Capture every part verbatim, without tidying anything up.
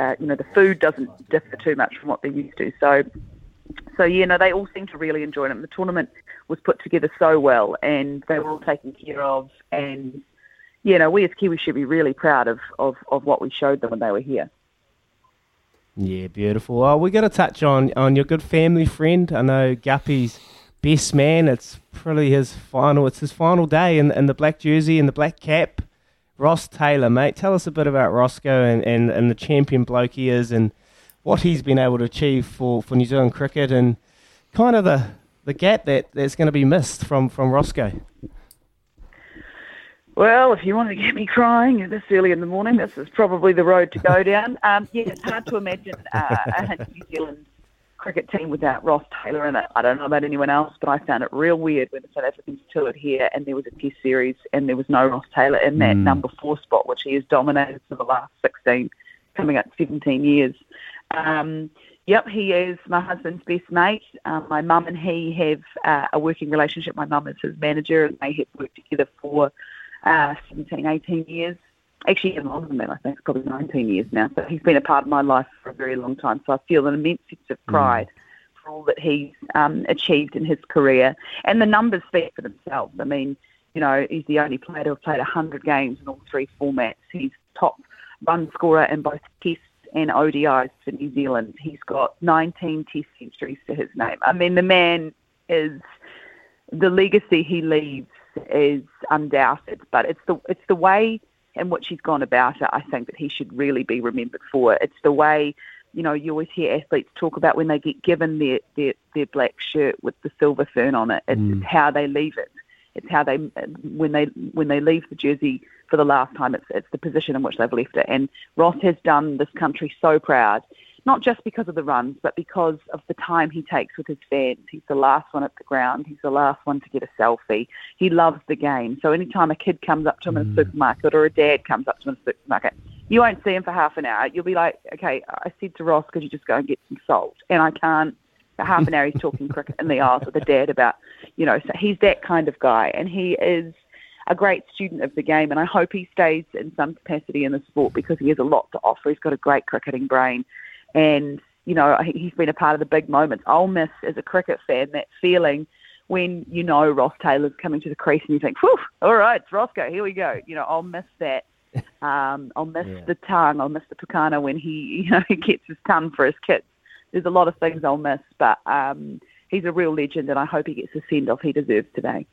uh, you know, the food doesn't differ too much from what they're used to. So... So, yeah, no, they all seemed to really enjoy it. And the tournament was put together so well and they were all taken care of. And, you know, we as Kiwis should be really proud of, of, of what we showed them when they were here. Yeah, beautiful. Oh, we're going to touch on, on your good family friend. I know Guppy's best man. It's probably his final, it's his final day in, in the black jersey and the black cap. Ross Taylor, mate. Tell us a bit about Roscoe and, and, and the champion bloke he is and what he's been able to achieve for, for New Zealand cricket and kind of the, the gap that, that's going to be missed from, from Roscoe. Well, if you wanted to get me crying this early in the morning, this is probably the road to go down. Um, yeah, it's hard to imagine uh, a New Zealand cricket team without Ross Taylor in it. I don't know about anyone else, but I found it real weird when the South Africans toured here and there was a test series and there was no Ross Taylor in that mm. number four spot, which he has dominated for the last sixteen, coming up seventeen years. Um, yep, he is my husband's best mate. Um, my mum and he have uh, a working relationship. My mum is his manager and they have worked together for uh, seventeen, eighteen years. Actually, even longer than that, I think, probably nineteen years now. So he's been a part of my life for a very long time. So I feel an immense sense of pride mm. for all that he's um, achieved in his career. And the numbers speak for themselves. I mean, you know, he's the only player to have played one hundred games in all three formats. He's top run scorer in both tests and O D Is for New Zealand. He's got nineteen test centuries to his name. I mean, the man is, the legacy he leaves is undoubted, but it's the it's the way in which he's gone about it, I think, that he should really be remembered for. It's the way, you know, you always hear athletes talk about when they get given their, their, their black shirt with the silver fern on it. It's mm. how they leave it. It's how they, when they when they leave the jersey for the last time, it's it's the position in which they've left it. And Ross has done this country so proud, not just because of the runs, but because of the time he takes with his fans. He's the last one at the ground. He's the last one to get a selfie. He loves the game. So anytime a kid comes up to him mm. in a supermarket or a dad comes up to him in a supermarket, you won't see him for half an hour. You'll be like, okay, I said to Ross, could you just go and get some salt? And I can't. For half an hour, he's talking cricket in the aisles with a dad about, you know, so he's that kind of guy. And he is a great student of the game. And I hope he stays in some capacity in the sport because he has a lot to offer. He's got a great cricketing brain. And, you know, he's been a part of the big moments. I'll miss, as a cricket fan, that feeling when, you know, Ross Taylor's coming to the crease and you think, whew, all right, it's Roscoe, here we go. You know, I'll miss that. Um, I'll miss yeah. the tongue. I'll miss the tukana when he, you know, he gets his tongue for his kids. There's a lot of things I'll miss, but um, he's a real legend and I hope he gets the send-off he deserves today.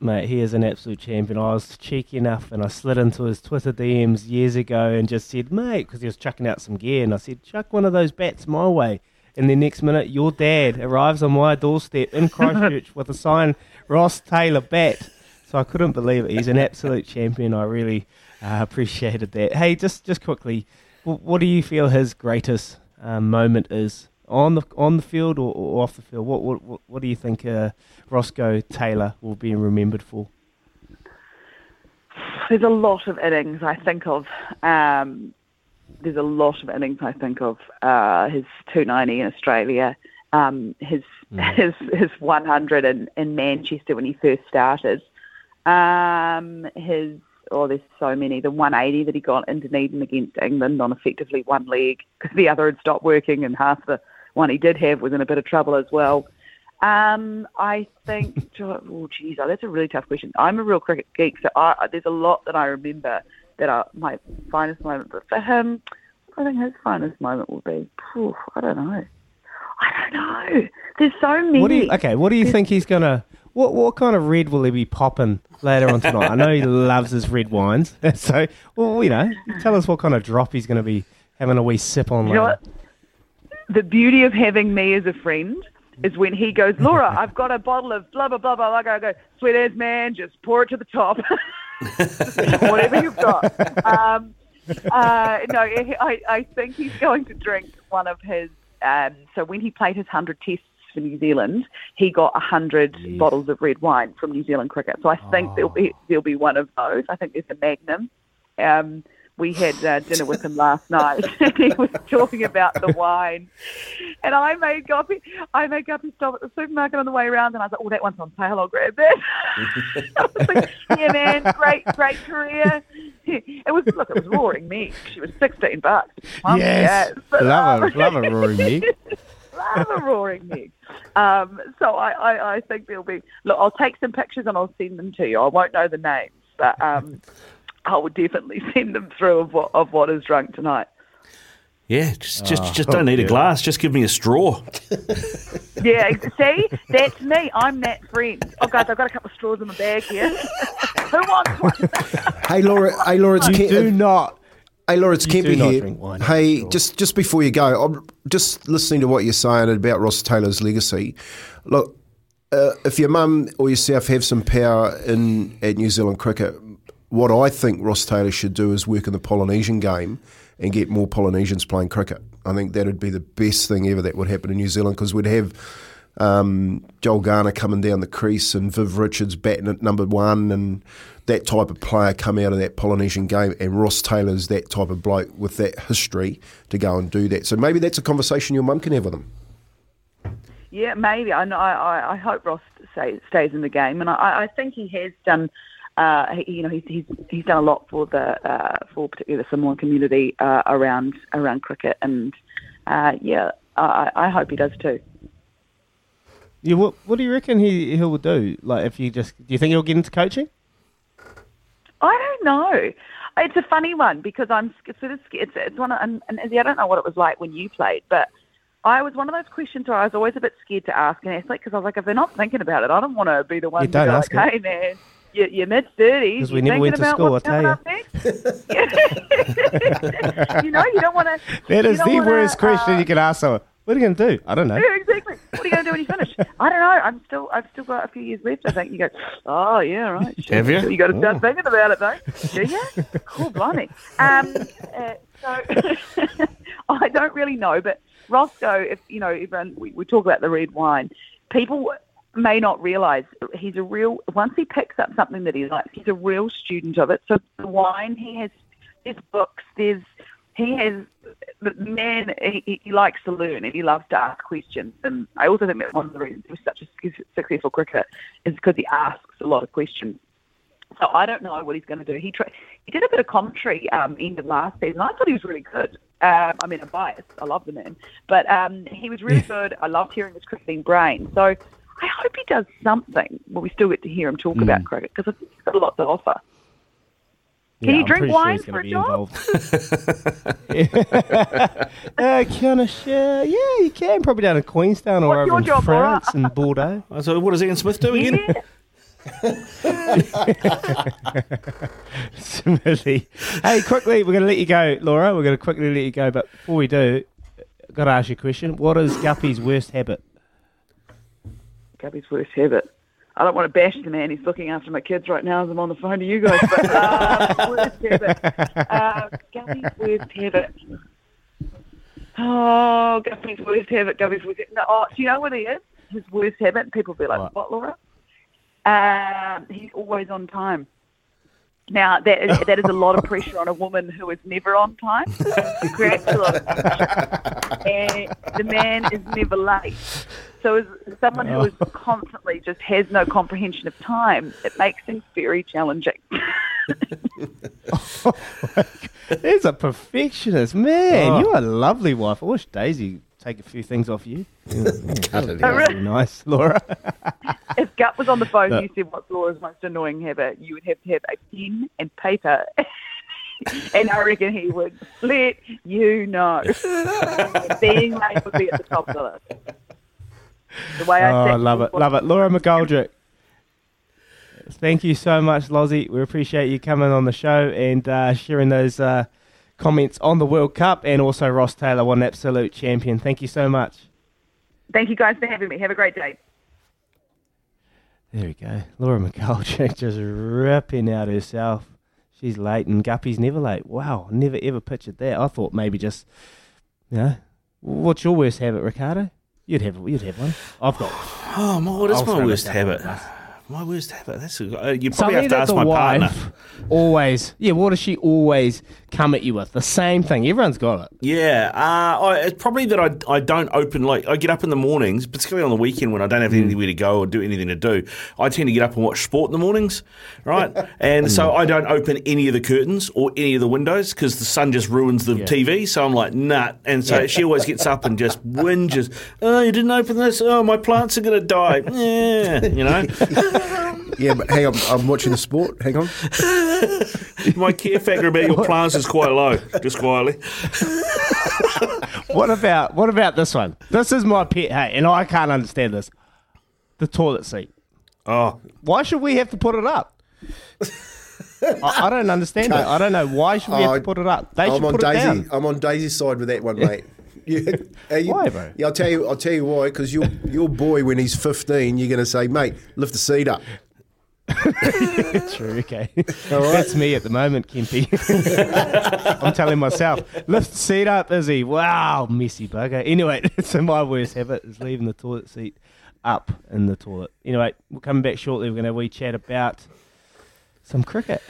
Mate, he is an absolute champion. I was cheeky enough and I slid into his Twitter D Ms years ago and just said, mate, because he was chucking out some gear, and I said, chuck one of those bats my way. And the next minute, your dad arrives on my doorstep in Christchurch with a signed Ross Taylor bat. So I couldn't believe it. He's an absolute champion. I really uh, appreciated that. Hey, just, just quickly, what do you feel his greatest... Um, moment is on the on the field or, or off the field? What what what do you think uh, Roscoe Taylor will be remembered for? There's a lot of innings I think of. Um, there's a lot of innings I think of. Uh, his two ninety in Australia, um, his mm. his his one hundred in, in Manchester when he first started. Um, his Oh, there's so many. The one eighty that he got in Dunedin against England on effectively one leg because the other had stopped working and half the one he did have was in a bit of trouble as well. Um, I think, oh, geez, oh, that's a really tough question. I'm a real cricket geek, so I, there's a lot that I remember that are my finest moment. But for him, I think his finest moment will be, phew, I don't know. I don't know. There's so many. What do you, okay, what do you there's, think he's going to... What what kind of red will he be popping later on tonight? I know he loves his red wines. So, well, you know, tell us what kind of drop he's going to be having a wee sip on later. You know what? The beauty of having me as a friend is when he goes, Laura, I've got a bottle of blah, blah, blah, blah. I go, I go sweet as man, just pour it to the top. Whatever you've got. Um, uh, no, I, I think he's going to drink one of his. Um, so when he played his one hundred tests for New Zealand, he got one hundred yes. bottles of red wine from New Zealand cricket. So I think oh. there'll, be, there'll be one of those. I think there's a Magnum. Um, we had uh, dinner with him last night, and he was talking about the wine. And I made up, I made up and stop at the supermarket on the way around, and I was like, oh, that one's on sale, I'll grab that. I was like, yeah, man, great, great career. It was, look, it was roaring meat. She was sixteen bucks. Mom, yes, yeah, so love it, love it, roaring meat. Love a roaring Meg. Um, so I, I, I think there'll be... Look, I'll take some pictures and I'll send them to you. I won't know the names, but um, I will definitely send them through of what, of what is drunk tonight. Yeah, just just, oh, just don't need yeah. a glass. Just give me a straw. Yeah, see? That's me. I'm that friend. Oh, guys, I've got a couple of straws in my bag here. Who wants one? Hey, Laura, hey, Laura it's you Ke- do not... Hey, Laura, it's Kempy here. Hey, just, just before you go, I'm just listening to what you're saying about Ross Taylor's legacy. Look, uh, if your mum or yourself have some power in at New Zealand cricket, what I think Ross Taylor should do is work in the Polynesian game and get more Polynesians playing cricket. I think that would be the best thing ever that would happen in New Zealand, because we'd have um, Joel Garner coming down the crease and Viv Richards batting at number one and... that type of player come out of that Polynesian game, and Ross Taylor's that type of bloke with that history to go and do that. So maybe that's a conversation your mum can have with him. Yeah, maybe. I know, I, I hope Ross stay, stays in the game, and I, I think he has done. Uh, he, you know, he's, he's he's done a lot for the uh, for particularly the Samoan community uh, around around cricket, and uh, yeah, I, I hope he does too. Yeah, what what do you reckon he he'll do? Like, if you just do you think he'll get into coaching? I don't know. It's a funny one because I'm sort of scared. It's, it's one of, and, and I don't know what it was like when you played, but I was one of those questions where I was always a bit scared to ask an athlete because I was like, if they're not thinking about it, I don't want to be the one to go, like, hey, man, you're, you're mid-thirties. Because we never went to school, I tell you. You know, you don't want to... That is the worst question you can ask someone. What are you going to do? I don't know. Yeah, exactly. What are you going to do when you finish? I don't know. I'm still, I've still got a few years left, I think. You go, oh, yeah, right. Sure. Have you? Sure. You got to start oh. thinking about it, though. Do you? Cool, blimey. Um, uh, so I don't really know, but Roscoe, if you know, everyone, we, we talk about the red wine. People may not realise he's a real, once he picks up something that he likes, he's a real student of it. So the wine, he has, there's books, there's, He has, man, he, he likes to learn and he loves to ask questions. And I also think that one of the reasons he's such a successful cricketer is because he asks a lot of questions. So I don't know what he's going to do. He tra- he did a bit of commentary um, end of last season. I thought he was really good. Um, I mean, I'm biased. I love the man. But um, he was really good. I loved hearing his cricketing brain. So I hope he does something where we still get to hear him talk mm. about cricket, because I think he's got a lot to offer. Can yeah, you drink wine sure for a job? uh, kind of share. Yeah, you can. Probably down in Queenstown or What's over in job, France Laura? And Bordeaux. So what does Ian Smith do yeah. again? Smithy. Hey, quickly, we're going to let you go, Laura. We're going to quickly let you go. But before we do, I've got to ask you a question. What is Guppy's worst habit? Guppy's worst habit? I don't want to bash the man. He's looking after my kids right now as I'm on the phone to you guys. But uh, worst habit. Uh, Guppy's worst habit. Oh, Guppy's worst habit. Guppy's worst habit. No, oh, do you know what he is? His worst habit. People be like, what, what Laura? Uh, he's always on time. Now, that is, that is a lot of pressure on a woman who is never on time. And the man is never late. So as someone who is constantly just has no comprehension of time, it makes things very challenging. Oh, there's a perfectionist. Man, oh. You're a lovely wife. I wish Daisy would take a few things off you. Cut it out. Really nice, Laura. If Gut was on the phone no. and you said what's Laura's most annoying habit, you would have to have a pen and paper. And I reckon he would let you know. Being late would be at the top of the list. The way I oh, I love it, love it. Laura McGoldrick, Thank you so much, Lozzie. We appreciate you coming on the show and uh, sharing those uh, comments on the World Cup, and also Ross Taylor, what an absolute champion. Thank you so much. Thank you guys for having me. Have a great day. There we go. Laura McGoldrick just ripping out herself. She's late and Guppy's never late. Wow, never ever pictured that. I thought maybe just, you know, what's your worst habit, Riccardo? You'd have you'd have one. I've got. Oh, my, what is my worst habit? My worst habit. That's a, you probably Something have to ask my partner. Always, yeah. What does she always come at you with? The same thing. Everyone's got it. Yeah, uh, I, it's probably that I I don't open like I get up in the mornings, particularly on the weekend when I don't have mm. anywhere to go or do anything to do. I tend to get up and watch sport in the mornings, right? And so I don't open any of the curtains or any of the windows because the sun just ruins the yeah. T V. So I'm like, nah. And so yeah. she always gets up and just whinges. Oh, you didn't open this. Oh, my plants are gonna die. Yeah, you know. Yeah, but hang on, I'm watching the sport. Hang on. My care factor about your plants is quite low, just quietly. What about what about this one? This is my pet hate, and I can't understand this. The toilet seat. Oh. Why should we have to put it up? I, I don't understand Can't. it. I don't know. Why should we oh, have to put it up? They I'm should on put Daisy, it down. I'm on Daisy's side with that one, mate. You, you, why, bro? Yeah, I'll tell you. I'll tell you why. Because your your boy, when he's fifteen, you're going to say, "Mate, lift the seat up." True. Okay. All right. That's me at the moment, Kempy. I'm telling myself, lift the seat up, Izzy. Wow, messy bugger. Anyway, so my worst habit is leaving the toilet seat up in the toilet. Anyway, we'll come back shortly. We're going to have a wee chat about some cricket.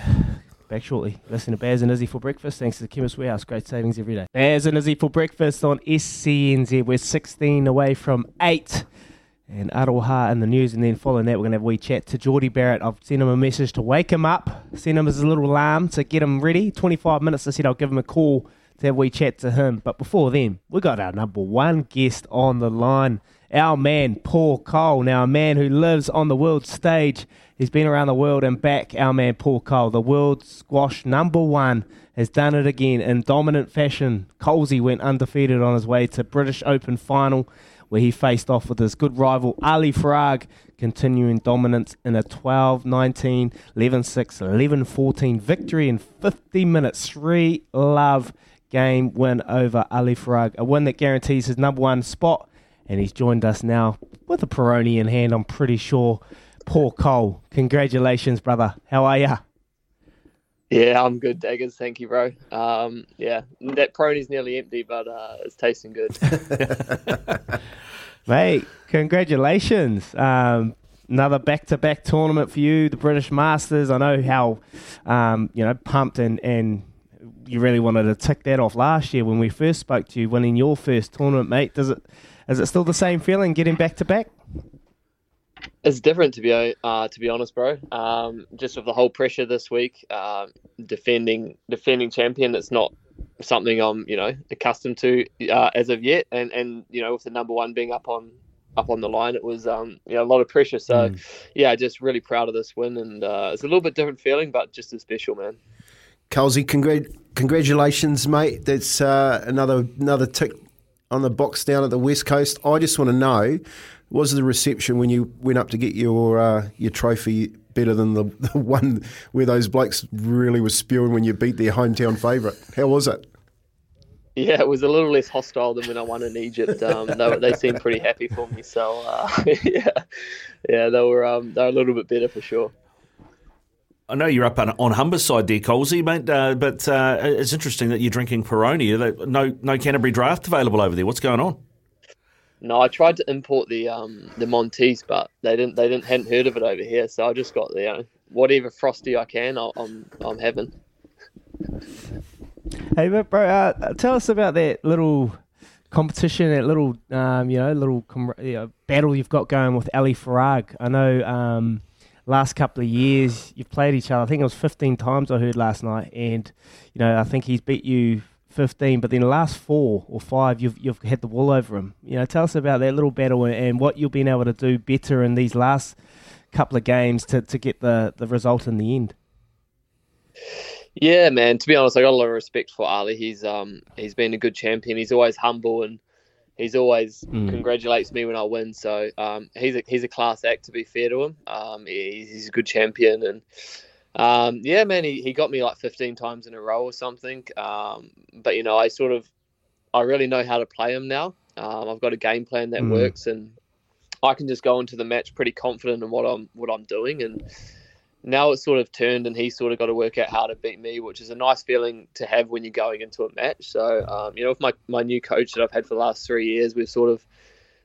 Back shortly. Listen to Baz and Izzy for breakfast. Thanks to the Chemist Warehouse. Great savings every day. Baz and Izzy for breakfast on S C N Z. We're sixteen away from eight. And Aroha in the news. And then following that, we're going to have a wee chat to Jordie Barrett. I've sent him a message to wake him up. Sent him as a little alarm to get him ready. twenty-five minutes. I said I'll give him a call to have a wee chat to him. But before then, we got our number one guest on the line. Our man, Paul Coll. Now, a man who lives on the world stage. He's been around the world and back. Our man, Paul Coll, the world squash number one, has done it again in dominant fashion. Colsey went undefeated on his way to British Open final, where he faced off with his good rival, Ali Farag, continuing dominance in a twelve nineteen, eleven six, eleven fourteen victory in fifty minutes. Three love game win over Ali Farag. A win that guarantees his number one spot. And he's joined us now with a Peroni in hand, I'm pretty sure. Paul Coll, congratulations, brother. How are you? Yeah, I'm good, Daggers. Thank you, bro. Um, yeah, that Peroni's nearly empty, but uh, it's tasting good. Mate, congratulations. Um, another back-to-back tournament for you, the British Masters. I know how um, you know pumped and, and you really wanted to tick that off last year when we first spoke to you, winning your first tournament, mate. Does it? Is it still the same feeling getting back to back? It's different, to be uh, to be honest, bro. Um, just with the whole pressure this week, uh, defending defending champion. It's not something I'm you know accustomed to uh, as of yet, and and you know with the number one being up on up on the line, it was um, you know a lot of pressure. So mm. yeah, just really proud of this win, and uh, it's a little bit different feeling, but just as special, man. Colsey, congr- congratulations, mate. That's uh, another another tick on the box down at the West Coast. I just want to know, was the reception when you went up to get your uh, your trophy better than the, the one where those blokes really were spewing when you beat their hometown favourite? How was it? Yeah, it was a little less hostile than when I won in Egypt. Um, they, they seemed pretty happy for me, so uh, yeah, yeah, they were um, they were a little bit better for sure. I know you're up on, on Humber's side there, Colsey, mate, uh, but uh, it's interesting that you're drinking Peroni. No no Canterbury draft available over there. What's going on? No, I tried to import the um, the Montes, but they didn't they didn't hadn't heard of it over here, so I just got the you know, whatever frosty I can. I'll, I'm I'm having. Hey, bro, uh, tell us about that little competition, that little um, you know little you know, battle you've got going with Ali Farag. I know. Um, Last couple of years, you've played each other. I think it was fifteen times I heard last night, and you know I think he's beat you fifteen. But then the last four or five, you've you've had the wool over him. You know, tell us about that little battle and what you've been able to do better in these last couple of games to, to get the, the result in the end. Yeah, man. To be honest, I got a lot of respect for Ali. He's um he's been a good champion. He's always humble and. he's always mm. congratulates me when I win. So um, he's a, he's a class act, to be fair to him. Um, he, he's a good champion, and um, yeah, man, he, he got me like fifteen times in a row or something. Um, but you know, I sort of I really know how to play him now. Um, I've got a game plan that mm. works, and I can just go into the match pretty confident in what I'm what I'm doing. And now it's sort of turned, and he's sort of got to work out how to beat me, which is a nice feeling to have when you're going into a match. So, um, you know, with my, my new coach that I've had for the last three years, we've sort of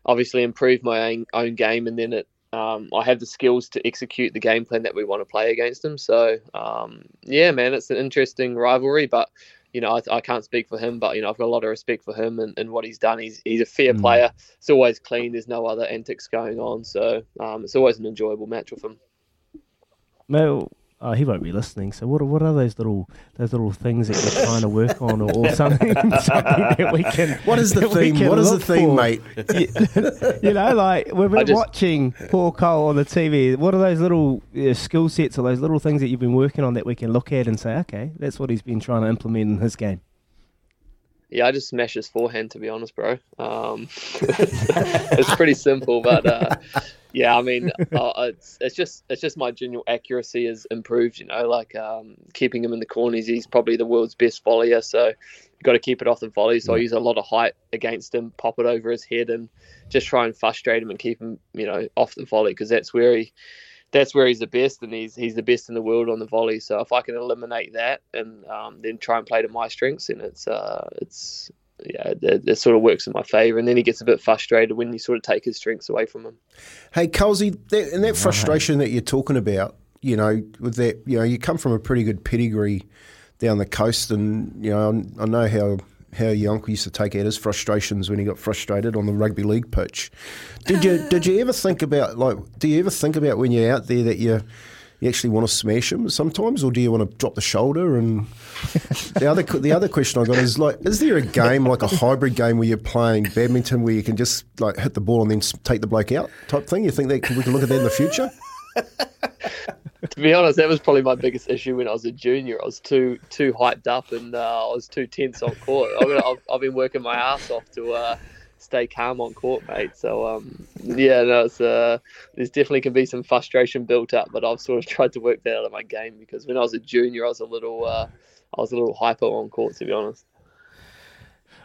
obviously improved my own, own game, and then it, um, I have the skills to execute the game plan that we want to play against him. So, um, yeah, man, it's an interesting rivalry, but, you know, I, I can't speak for him, but, you know, I've got a lot of respect for him and, and what he's done. He's he's a fair mm. player. It's always clean. There's no other antics going on. So um, it's always an enjoyable match with him. Mate, uh, he won't be listening. So what? What are those little those little things that you're trying to work on, or, or something, something that we can? What is the theme? What is the theme, for? mate? You, you know, like we've been just, watching Paul Coll on the T V. What are those little you know, skill sets, or those little things that you've been working on that we can look at and say, okay, that's what he's been trying to implement in his game? Yeah, I just smash his forehand, to be honest, bro. Um, it's pretty simple, but uh, yeah, I mean, uh, it's it's just it's just my general accuracy has improved. You know, like um, keeping him in the corners, he's probably the world's best volleyer, so you've got to keep it off the volley. So I use a lot of height against him, pop it over his head, and just try and frustrate him and keep him, you know, off the volley, because that's where he. That's where he's the best, and he's he's the best in the world on the volley. So if I can eliminate that and um, then try and play to my strengths, then it's uh, it's yeah, it, it sort of works in my favour. And then he gets a bit frustrated when you sort of take his strengths away from him. Hey, Colsey, that, and that frustration that you're talking about, you know, with that, you know, you come from a pretty good pedigree down the coast, and you know, I, I know how. how your uncle used to take out his frustrations when he got frustrated on the rugby league pitch. Did you did you ever think about, like, do you ever think about when you're out there that you, you actually want to smash him sometimes, or do you want to drop the shoulder? And the other the other question I got is, like, is there a game, like a hybrid game where you're playing badminton where you can just, like, hit the ball and then take the bloke out type thing? You think that we can look at that in the future? To be honest, that was probably my biggest issue when I was a junior. I was too too hyped up, and uh, I was too tense on court. I mean, I've, I've been working my ass off to uh, stay calm on court, mate. So, um, yeah, no, it's, uh, there's definitely can be some frustration built up, but I've sort of tried to work that out of my game, because when I was a junior, I was a little uh, I was a little hypo on court, to be honest.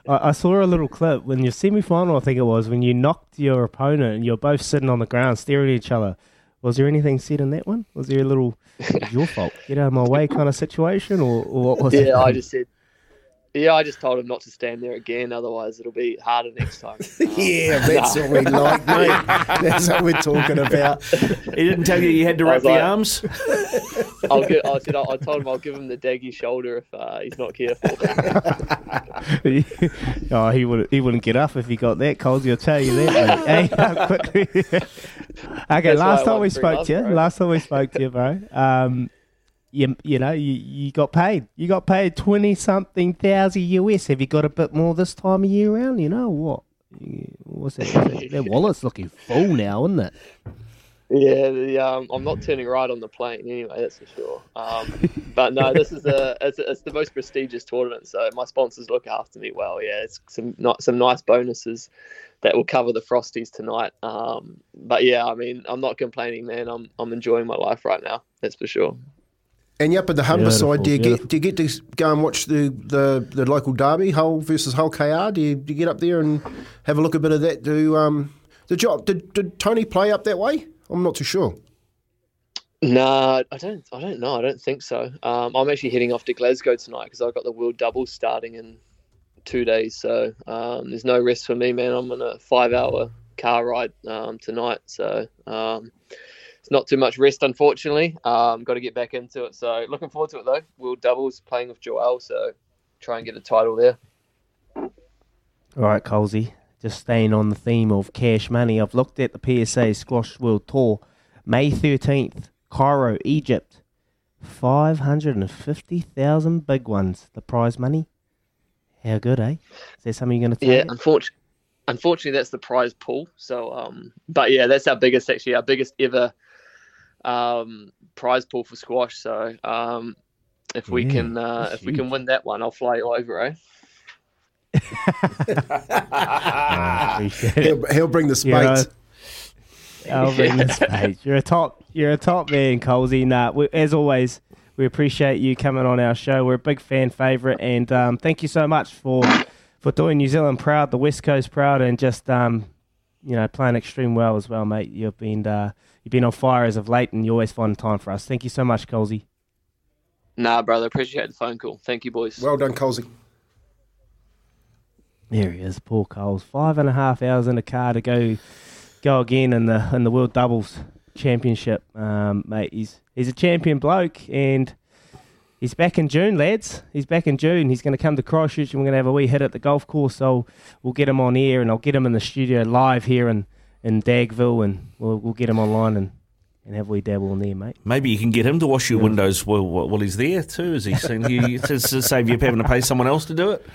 I saw a little clip when your semi-final, I think it was, when you knocked your opponent and you're both sitting on the ground staring at each other. Was there anything said in that one? Was there a little your fault, get out of my way kind of situation, or, or what was yeah, it? Yeah, I just said, yeah, I just told him not to stand there again, otherwise it'll be harder next time. Um, yeah, that's nah. what we like, mate. That's what we're talking about. He didn't tell you you had to wrap the like, arms? I'll get, I said, I, I told him I'll give him the daggy shoulder if uh, he's not careful. oh, he wouldn't, he wouldn't get up if he got that, Colsey, I'll tell you that, mate. Hey, up quickly. Okay, last time we spoke months, to you, bro. last time we spoke to you, bro, um, you, you know, you, you got paid. You got paid twenty-something thousand U S. Have you got a bit more this time of year round? You know what? What's that? That, that wallet's looking full now, isn't it? Yeah, the, um, I'm not turning right on the plane anyway, that's for sure. Um, but no, this is a it's, it's the most prestigious tournament, so my sponsors look after me well. Yeah, it's some not, some nice bonuses that will cover the Frosties tonight. Um, but yeah, I mean, I'm not complaining, man. I'm I'm enjoying my life right now, that's for sure. And yep, at the Humber side, do you get do you get to go and watch the, the, the local derby, Hull versus Hull K R? Do you, do you get up there and have a look a bit of that? Do um the job? Did did Tony play up that way? I'm not too sure. Nah, I don't. I don't know. I don't think so. Um, I'm actually heading off to Glasgow tonight because I've got the World Doubles starting in two days. So um, there's no rest for me, man. I'm on a five-hour car ride um, tonight, so. Um, It's not too much rest, unfortunately. Um, got to get back into it. So looking forward to it, though. World Doubles playing with Joel, so try and get a title there. All right, Colsey. Just staying on the theme of cash money. I've looked at the P S A Squash World Tour. May thirteenth, Cairo, Egypt. five hundred fifty thousand big ones, the prize money. How good, eh? Is there something you're going to take? Yeah, unfortunately. Unfortunately, that's the prize pool. So, um, but yeah, that's our biggest, actually, our biggest ever um, prize pool for squash. So, um, if we yeah, can, uh, if huge. we can win that one, I'll fly you over, eh? uh, he'll, he'll bring the spades. You know, I'll bring the spades. You're a top. You're a top man, Colsey. Nah, we, as always, we appreciate you coming on our show. We're a big fan favourite, and um, thank you so much for for doing New Zealand proud, the West Coast proud, and just um, you know, playing extreme well as well, mate. You've been uh, you've been on fire as of late, and you always find time for us. Thank you so much, Colsey. Nah, brother, appreciate the phone call. Thank you, boys. Well done, Colsey. There he is, Paul Coll. Five and a half hours in the car to go go again in the in the World Doubles Championship. Um, mate, he's he's a champion bloke, and he's back in June, lads. He's back in June. He's going to come to Christchurch, and we're going to have a wee hit at the golf course. So we'll get him on air, and I'll get him in the studio live here in, in Dagville, and we'll we'll get him online and... And have we dabble in there, mate? Maybe you can get him to wash your yeah. windows while, while he's there too. Is he saying you to save you having to pay someone else to do it?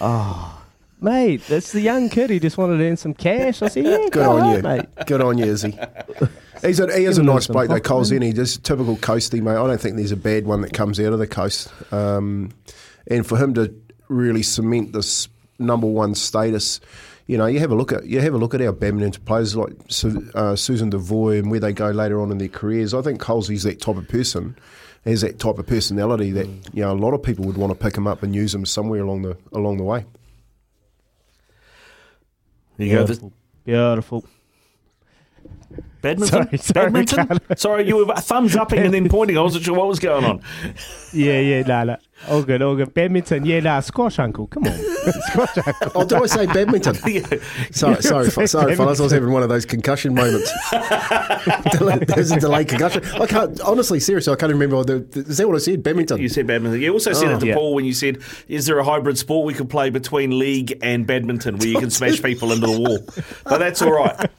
Oh, mate, that's the young kid. He just wanted to earn some cash. I said, yeah, good on out, you, mate. Good on you, Izzy. He's a, he is Give a nice bloke though, Cole's in. He's just typical coasty, mate. I don't think there's a bad one that comes out of the coast. Um, and for him to really cement this number one status. You know, you have a look at you have a look at our badminton players like uh, Susan DeVoy and where they go later on in their careers. I think Colsey's that type of person, has that type of personality that you know a lot of people would want to pick him up and use him somewhere along the along the way. There you Beautiful. go. Beautiful. Badminton? Sorry, sorry, badminton? sorry, you were thumbs upping and then pointing. I wasn't sure what was going on. Yeah, yeah, no, nah, no. Nah. All good, all good. Badminton, yeah, nah, squash, uncle. Come on. Squash, uncle. Oh, do I say badminton? yeah. Sorry, sorry, sorry, sorry fellas. I was having one of those concussion moments. There's a delayed concussion. I can't, honestly, seriously, I can't remember. The, is that what I said? Badminton? You said badminton. You also said oh, it to yeah. Paul when you said, is there a hybrid sport we could play between league and badminton where you can smash people into the wall? But that's all right.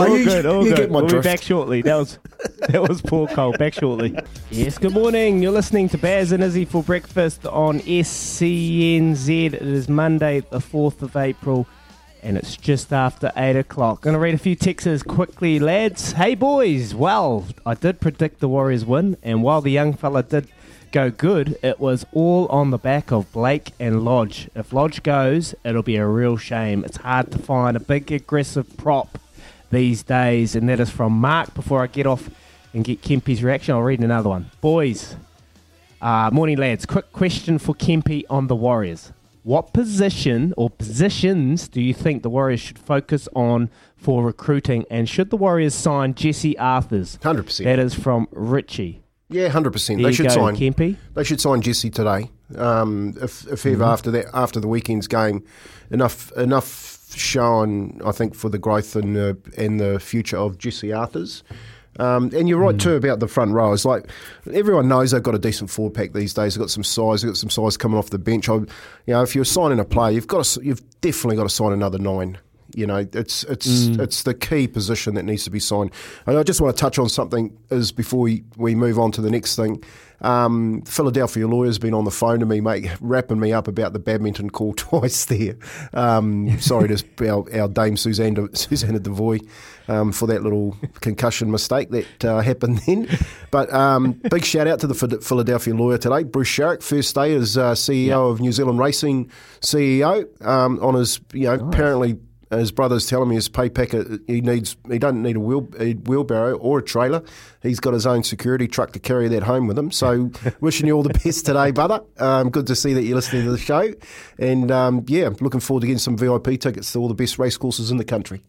All oh, good, all good. Get my we'll drift. Be back shortly. That was that was Paul Coll. Back shortly. Yes, good morning. You're listening to Baz and Izzy for breakfast on S C N Z. It is Monday, the fourth of April, and it's just after eight o'clock. Going to read a few texts quickly, lads. Hey, boys. Well, I did predict the Warriors win, and while the young fella did go good, it was all on the back of Blake and Lodge. If Lodge goes, it'll be a real shame. It's hard to find a big aggressive prop these days, and that is from Mark. Before I get off and get Kempy's reaction, I'll read another one. Boys, uh, morning lads, quick question for Kempy on the Warriors. What position or positions do you think the Warriors should focus on for recruiting, and should the Warriors sign Jesse Arthurs? one hundred percent. That is from Richie. Yeah, one hundred percent. They should go, sign Kempy. They should sign Jesse today. Um, if if mm-hmm. ever after that after the weekend's game, enough enough shown, I think, for the growth and the, and the future of Jesse Arthurs. Um, and you're right, mm. too, about the front rowers. Like, everyone knows they've got a decent forward pack these days. They've got some size. They've got some size coming off the bench. I, you know, if you're signing a player, you've got to, you've definitely got to sign another nine. You know, it's it's mm. it's the key position that needs to be signed. And I just want to touch on something is before we, we move on to the next thing. Um, Philadelphia lawyer's been on the phone to me, mate, wrapping me up about the badminton call twice there. Um, sorry to our, our dame Suzanne De, Susanna DeVoy um, for that little concussion mistake that uh, happened then. But um, big shout out to the Philadelphia lawyer today, Bruce Sharrock, first day as uh, C E O yep. of New Zealand Racing C E O um, on his, you know, nice. apparently. His brother's telling me his pay packet, he needs, he doesn't need a wheel, a wheelbarrow or a trailer. He's got his own security truck to carry that home with him. So wishing you all the best today, brother. Um, good to see that you're listening to the show. And, um, yeah, looking forward to getting some V I P tickets to all the best race courses in the country.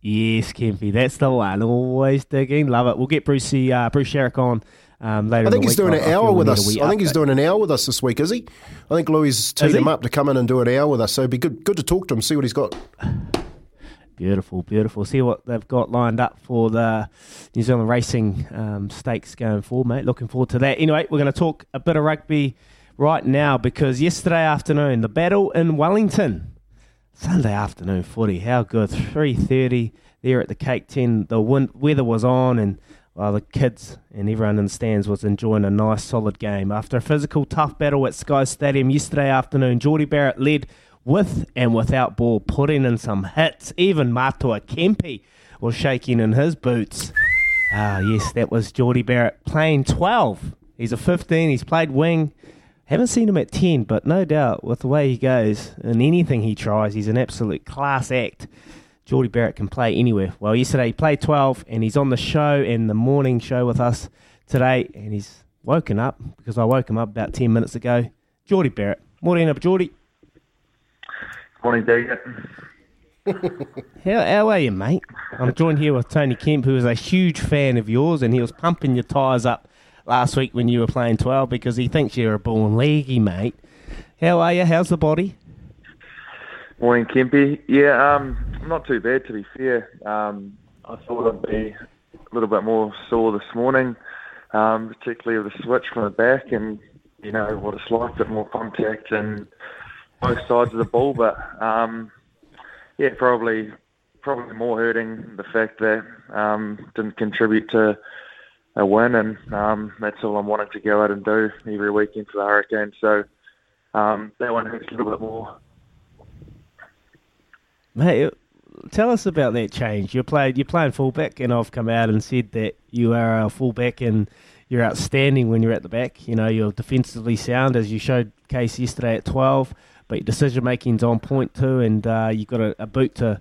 Yes, Kempy, that's the one. Always digging. Love it. We'll get Brucey, uh, Bruce Sharrock on. Um, later I think he's week. doing an I, hour I with us. I think he's doing an hour with us this week, is he? I think Louis teed him up to come in and do an hour with us. So it'd be good, good to talk to him, see what he's got. Beautiful, beautiful. See what they've got lined up for the New Zealand Racing um, stakes going forward, mate. Looking forward to that. Anyway, we're going to talk a bit of rugby right now because yesterday afternoon, the battle in Wellington, Sunday afternoon footy, how good. three thirty there at the Cake Tent. The wind, weather was on and... Well, the kids and everyone in the stands was enjoying a nice, solid game. After a physical, tough battle at Sky Stadium yesterday afternoon, Jordie Barrett led with and without ball, putting in some hits. Even Matua Kempe was shaking in his boots. Ah, yes, that was Jordie Barrett playing twelve. He's a fifteen. He's played wing Haven't seen him at ten, but no doubt with the way he goes and anything he tries, he's an absolute class act. Jordie Barrett can play anywhere. Well, yesterday he played twelve, and he's on the show and the morning show with us today, and he's woken up because I woke him up about ten minutes ago. Jordie Barrett. Morning up, Jordie. Morning, David. how, how are you, mate? I'm joined here with Tony Kemp, who is a huge fan of yours, and he was pumping your tyres up last week when you were playing twelve because he thinks you're a born leaguey, mate. How are you? How's the body? Morning, Kempy. Yeah, um, not too bad, to be fair. Um, I thought I'd be a little bit more sore this morning, um, particularly with the switch from the back and, you know, what it's like, a bit more contact and both sides of the ball. But, um, yeah, probably probably more hurting the fact that um didn't contribute to a win, and um, that's all I'm wanting to go out and do every weekend for the Hurricanes. So um, that one hurts a little bit more. Mate, tell us about that change. You're, played, you're playing fullback, and I've come out and said that you are a fullback and you're outstanding when you're at the back. You know, you're defensively sound, as you showed Case yesterday at twelve, but your decision-making's on point too, and uh, you've got a, a boot to...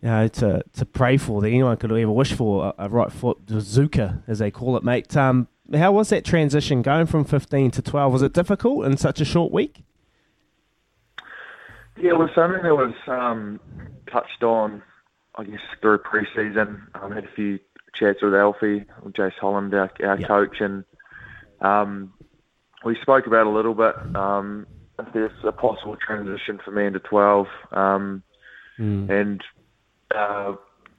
You know, to, to pray for that anyone could ever wish for, a, a right foot bazooka, as they call it, mate. Um, how was that transition going from fifteen to twelve? Was it difficult in such a short week? Yeah, it was something that was um, touched on, I guess, through pre-season. I had a few chats with Alfie, with Jace Holland, our, our yep. coach, and um, we spoke about a little bit um, if there's a possible transition for me into twelve. Um, mm. And... Uh,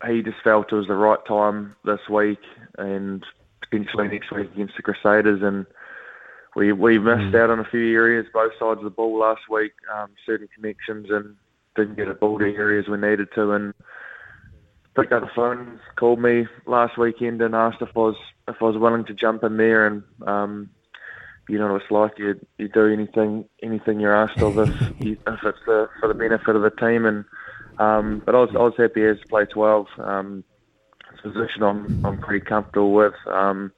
he just felt it was the right time this week and potentially next week against the Crusaders, and we we missed out on a few areas, both sides of the ball last week, um, certain connections, and didn't get a ball to areas we needed to. And picked up the phone, called me last weekend, and asked if I was if I was willing to jump in there. And um, you know what it's like, you you do anything anything you're asked of if you, if it's the, for the benefit of the team. And Um, but I was I was happy as to play twelve. Um, it's a position I'm I'm pretty comfortable with, um,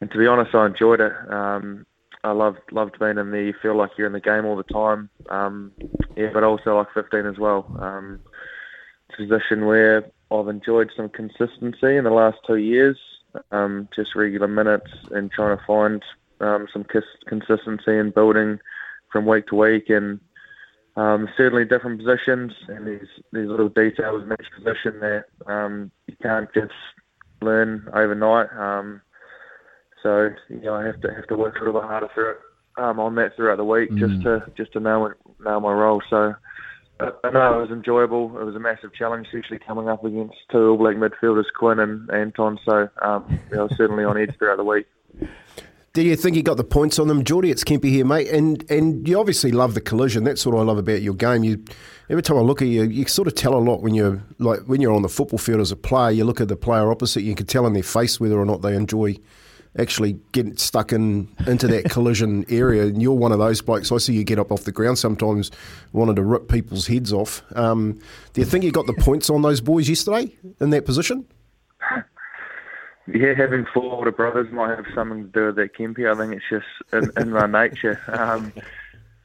and to be honest, I enjoyed it. Um, I loved loved being in there. You feel like you're in the game all the time. Um, yeah, but also like fifteen as well. Um, it's a position where I've enjoyed some consistency in the last two years, um, just regular minutes and trying to find um, some consistency and building from week to week. And Um, certainly different positions, and there's, there's little details in each position that um, you can't just learn overnight. Um, so you know, I have to have to work a little bit harder through it, um, on that throughout the week, mm. just to just to know know my role. So I uh, know it was enjoyable. It was a massive challenge, especially coming up against two All Black midfielders, Quinn and Anton. So um, I was certainly on edge throughout the week. Do you think you got the points on them, Jordie? It's Kempy here, mate. And and you obviously love the collision. That's what I love about your game. You, every time I look at you, you sort of tell a lot when you're like when you're on the football field as a player. You look at the player opposite, you can tell in their face whether or not they enjoy actually getting stuck in into that collision area. And you're one of those blokes. I see you get up off the ground sometimes, wanting to rip people's heads off. Um, do you think you got the points on those boys yesterday in that position? Yeah, having four older brothers might have something to do with that, Kempy. I think it's just in, in my nature. Um,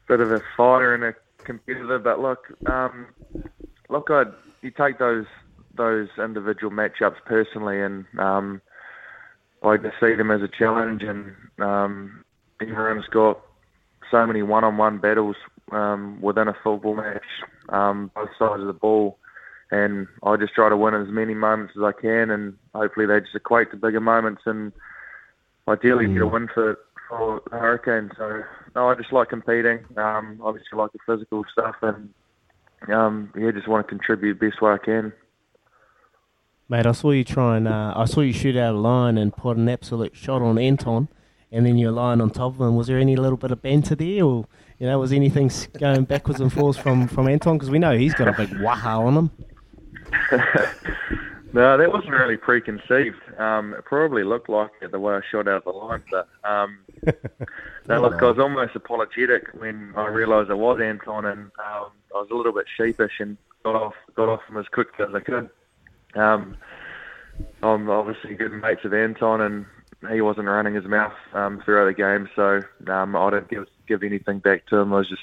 bit of a fighter and a competitor, but look, um, look, I'd, you take those those individual matchups personally, and um, I just see them as a challenge. And um, everyone's got so many one-on-one battles um, within a football match, um, both sides of the ball. And I just try to win as many moments as I can, and hopefully they just equate to bigger moments and ideally get a win for, for the Hurricane. So, no, I just like competing. Um, obviously like the physical stuff, and um, yeah, just want to contribute the best way I can. Mate, I saw you try and uh, I saw you shoot out a line and put an absolute shot on Anton, and then you're lying on top of him. Was there any little bit of banter there, or you know, was anything going backwards and forwards from from Anton? Because we know he's got a big waha on him. No, that wasn't really preconceived. Um, it probably looked like it the way I shot out the line, but um, no, look, I was almost apologetic when I realised I was Anton, and um, I was a little bit sheepish and got off got off him as quickly as I could. Um, I'm obviously good mates with Anton, and he wasn't running his mouth um, throughout the game, so um, I didn't give, give anything back to him. I was just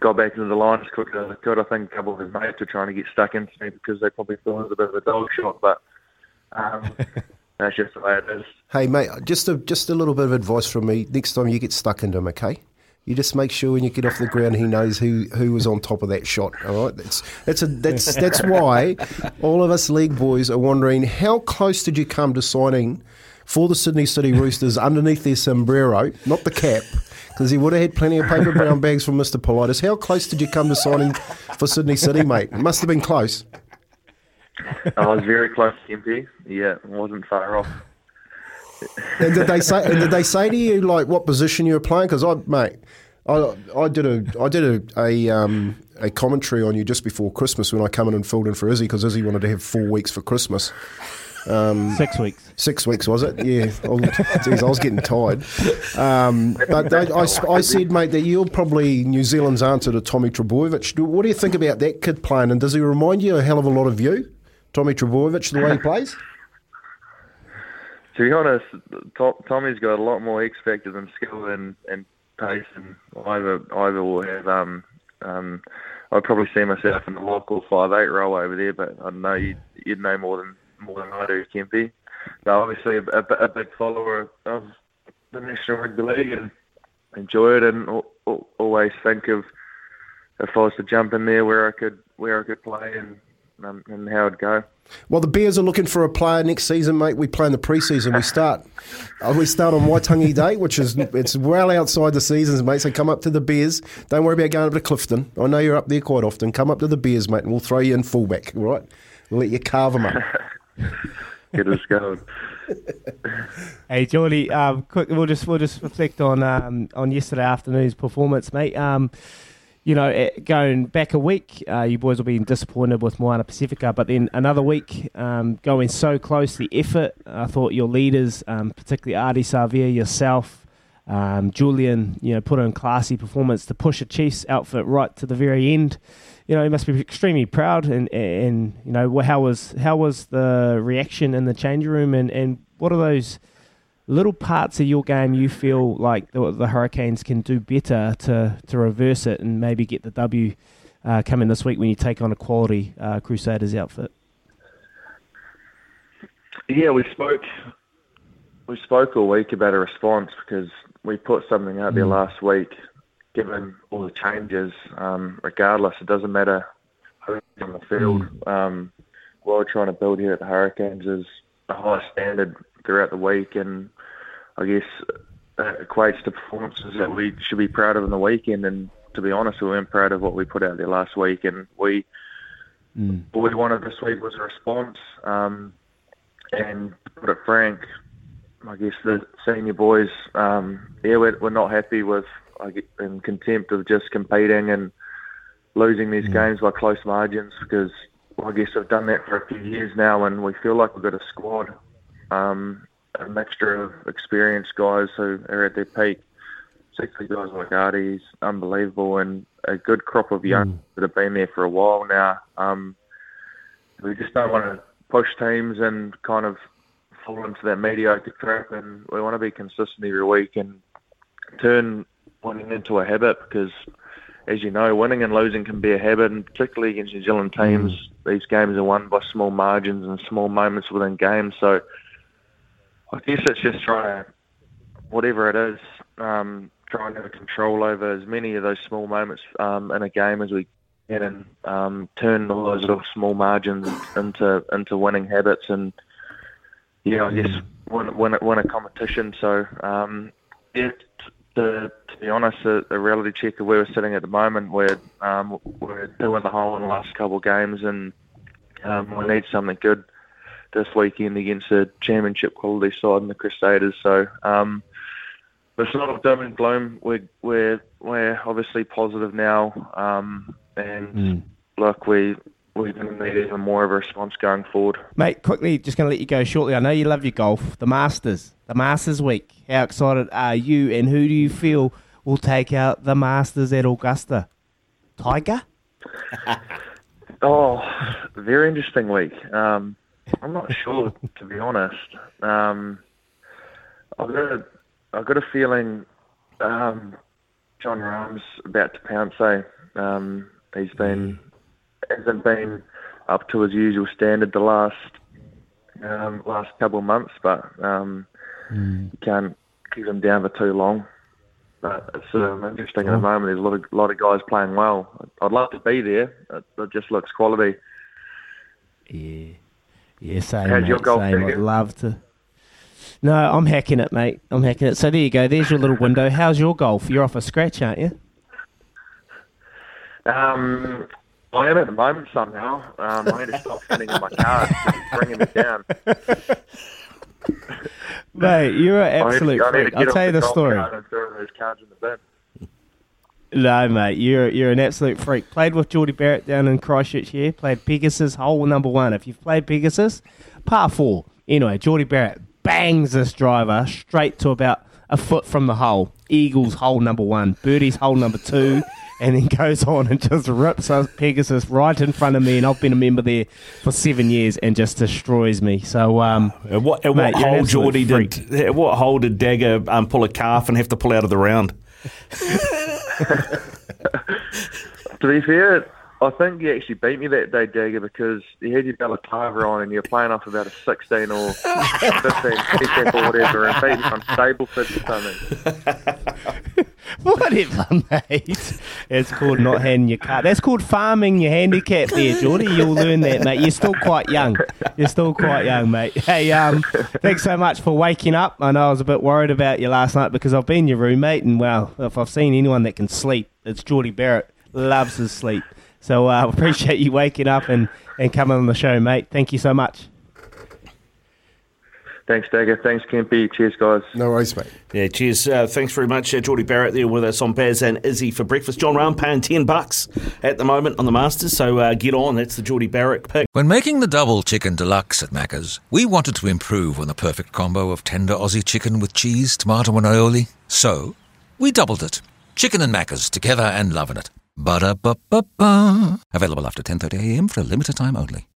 got back into the line as quick as I could. I think a couple of his mates were trying to get stuck into me because they probably thought it was a bit of a dog shot, but um, that's just the way it is. Hey, mate, just a, just a little bit of advice from me. Next time you get stuck into him, okay? You just make sure when you get off the ground, he knows who, who was on top of that shot. All right, that's that's a, that's that's why all of us league boys are wondering, how close did you come to signing for the Sydney City Roosters underneath their sombrero, not the cap, because he would have had plenty of paper brown bags from Mister Politis. How close did you come to signing for Sydney City, mate? It must have been close. I was very close, M P. Yeah, it wasn't far off. And did they say? And did they say to you like what position you were playing? Because I, mate, I, I did a, I did a, a, um, a commentary on you just before Christmas when I come in and filled in for Izzy because Izzy wanted to have four weeks for Christmas. Um, six weeks. Six weeks, was it? Yeah. I, geez, I was getting tired. Um, but they, I, I said, mate, that you're probably New Zealand's answer to Tommy Trbojevic. What do you think about that kid playing? And does he remind you a hell of a lot of you, Tommy Trbojevic, the way he plays? To be honest, Tommy's got a lot more X factor than skill and, and pace, and either either will have. Um, um, I'd probably see myself in the local five eight role over there, but I know you'd, you'd know more than more than I do, Kempy. Now, obviously, a, a, a big follower of the National Rugby League and enjoy it, and always think of if I was to jump in there, where I could where I could play and. Um, and how it'd go. Well, the Bears are looking for a player next season, mate. We play in the pre-season. We start, uh, we start on Waitangi Day, which is it's well outside the seasons, mate. So come up to the Bears. Don't worry about going up to Clifton. I know you're up there quite often. Come up to the Bears, mate, and we'll throw you in fullback. All right, we'll let you carve them up. Get us going. Hey, Jordie, um, quick. We'll just we'll just reflect on um, on yesterday afternoon's performance, mate. Um, You know, going back a week, uh, you boys will be disappointed with Moana Pacifica, but then another week, um, going so close, the effort, I thought your leaders, um, particularly Ardi Savia, yourself, um, Julian, you know, put in classy performance to push a Chiefs outfit right to the very end. You know, you must be extremely proud, and, and you know, how was how was the reaction in the change room, and, and what are those little parts of your game you feel like the, the Hurricanes can do better to, to reverse it and maybe get the W uh, coming this week when you take on a quality uh, Crusaders outfit? Yeah, we spoke we spoke all week about a response because we put something out there mm. last week, given all the changes, um, regardless, it doesn't matter who's on the field. Mm. Um, what we're trying to build here at the Hurricanes is a high standard throughout the week, and I guess that equates to performances that we should be proud of in the weekend. And to be honest, we weren't proud of what we put out there last week, and we mm. what we wanted this week was a response. Um, and to put it frank, I guess the senior boys, um, yeah, we're, we're not happy with, I get in contempt of just competing and losing these mm. games by close margins, because I guess I've done that for a few years now, and we feel like we've got a squad. Um, a mixture of experienced guys who are at their peak, particularly guys like Artie's, unbelievable, and a good crop of young mm. that have been there for a while now. Um, we just don't want to push teams and kind of fall into that mediocre trap, and we want to be consistent every week and turn winning into a habit, because, as you know, winning and losing can be a habit, and particularly against New Zealand teams, mm. these games are won by small margins and small moments within games, so I guess it's just trying to, whatever it is, um, trying to have control over as many of those small moments um, in a game as we can, and um, turn all those little small margins into into winning habits. And yeah, you know, I guess win, win, win a competition. So um, it, to, to be honest, the, the reality check of where we're sitting at the moment, we're um, we're doing the hole in the last couple of games, and um, we need something good this weekend against a championship quality side in the Crusaders. So um, it's not all doom and gloom. We're we're we're obviously positive now, um, and mm. look, we we're going to need even more of a response going forward. Mate, quickly, just going to let you go shortly. I know you love your golf, the Masters, the Masters week. How excited are you, and who do you feel will take out the Masters at Augusta? Tiger? Oh, very interesting week. Um, I'm not sure, to be honest. Um, I've got a, I've got a feeling um, John Rahm's about to pounce, eh? Um, he's been, mm. hasn't been up to his usual standard the last um, last couple of months, but um, mm. you can't keep him down for too long. But it's um, interesting oh. at the moment. There's a lot of, lot of guys playing well. I'd, I'd love to be there. It, it just looks quality. Yeah. Yeah, same, How's mate, your golf same. I'd love to. No, I'm hacking it, mate. I'm hacking it. So there you go. There's your little window. How's your golf? You're off a scratch, aren't you? Um, I am at the moment somehow. Um, I had to stop sitting in my car and bringing it down. Mate, you're an absolute I freak. I'll tell you the, the story. And throw those cards in the bin. No, mate, you're you're an absolute freak. Played with Jordie Barrett down in Christchurch here. Played Pegasus, hole number one. If you've played Pegasus, par four. Anyway, Jordie Barrett bangs this driver straight to about a foot from the hole. Eagles hole number one. Birdies hole number two. And then goes on and just rips us Pegasus right in front of me, and I've been a member there for seven years, and just destroys me. So, um, at what, at mate, what hole, Jordie freak. did? At what hole did Dagger um, pull a calf and have to pull out of the round? To be fair, I think he actually beat me that day, Dagger, because he had your balaclava on and you're playing off about a sixteen or fifteen or whatever, and beating on stable fit or something. Whatever, mate. It's called not handing your card. That's called farming your handicap there, Jordie. You'll learn that, mate. You're still quite young. You're still quite young, mate. Hey, um, thanks so much for waking up. I know I was a bit worried about you last night because I've been your roommate, and, well, if I've seen anyone that can sleep, it's Jordie Barrett. Loves his sleep. So I uh, appreciate you waking up and, and coming on the show, mate. Thank you so much. Thanks, Dagger. Thanks, Kempy. Cheers, guys. No worries, mate. Yeah, cheers. Uh, thanks very much, uh, Jordie Barrett, there with us on Baz and Izzy for breakfast. John Rahm paying ten bucks at the moment on the Masters, so uh, get on. That's the Jordie Barrett pick. When making the double chicken deluxe at Macca's, we wanted to improve on the perfect combo of tender Aussie chicken with cheese, tomato and aioli. So we doubled it. Chicken and Macca's together and loving it. Ba-da-ba-ba-ba. Available after ten thirty a m for a limited time only.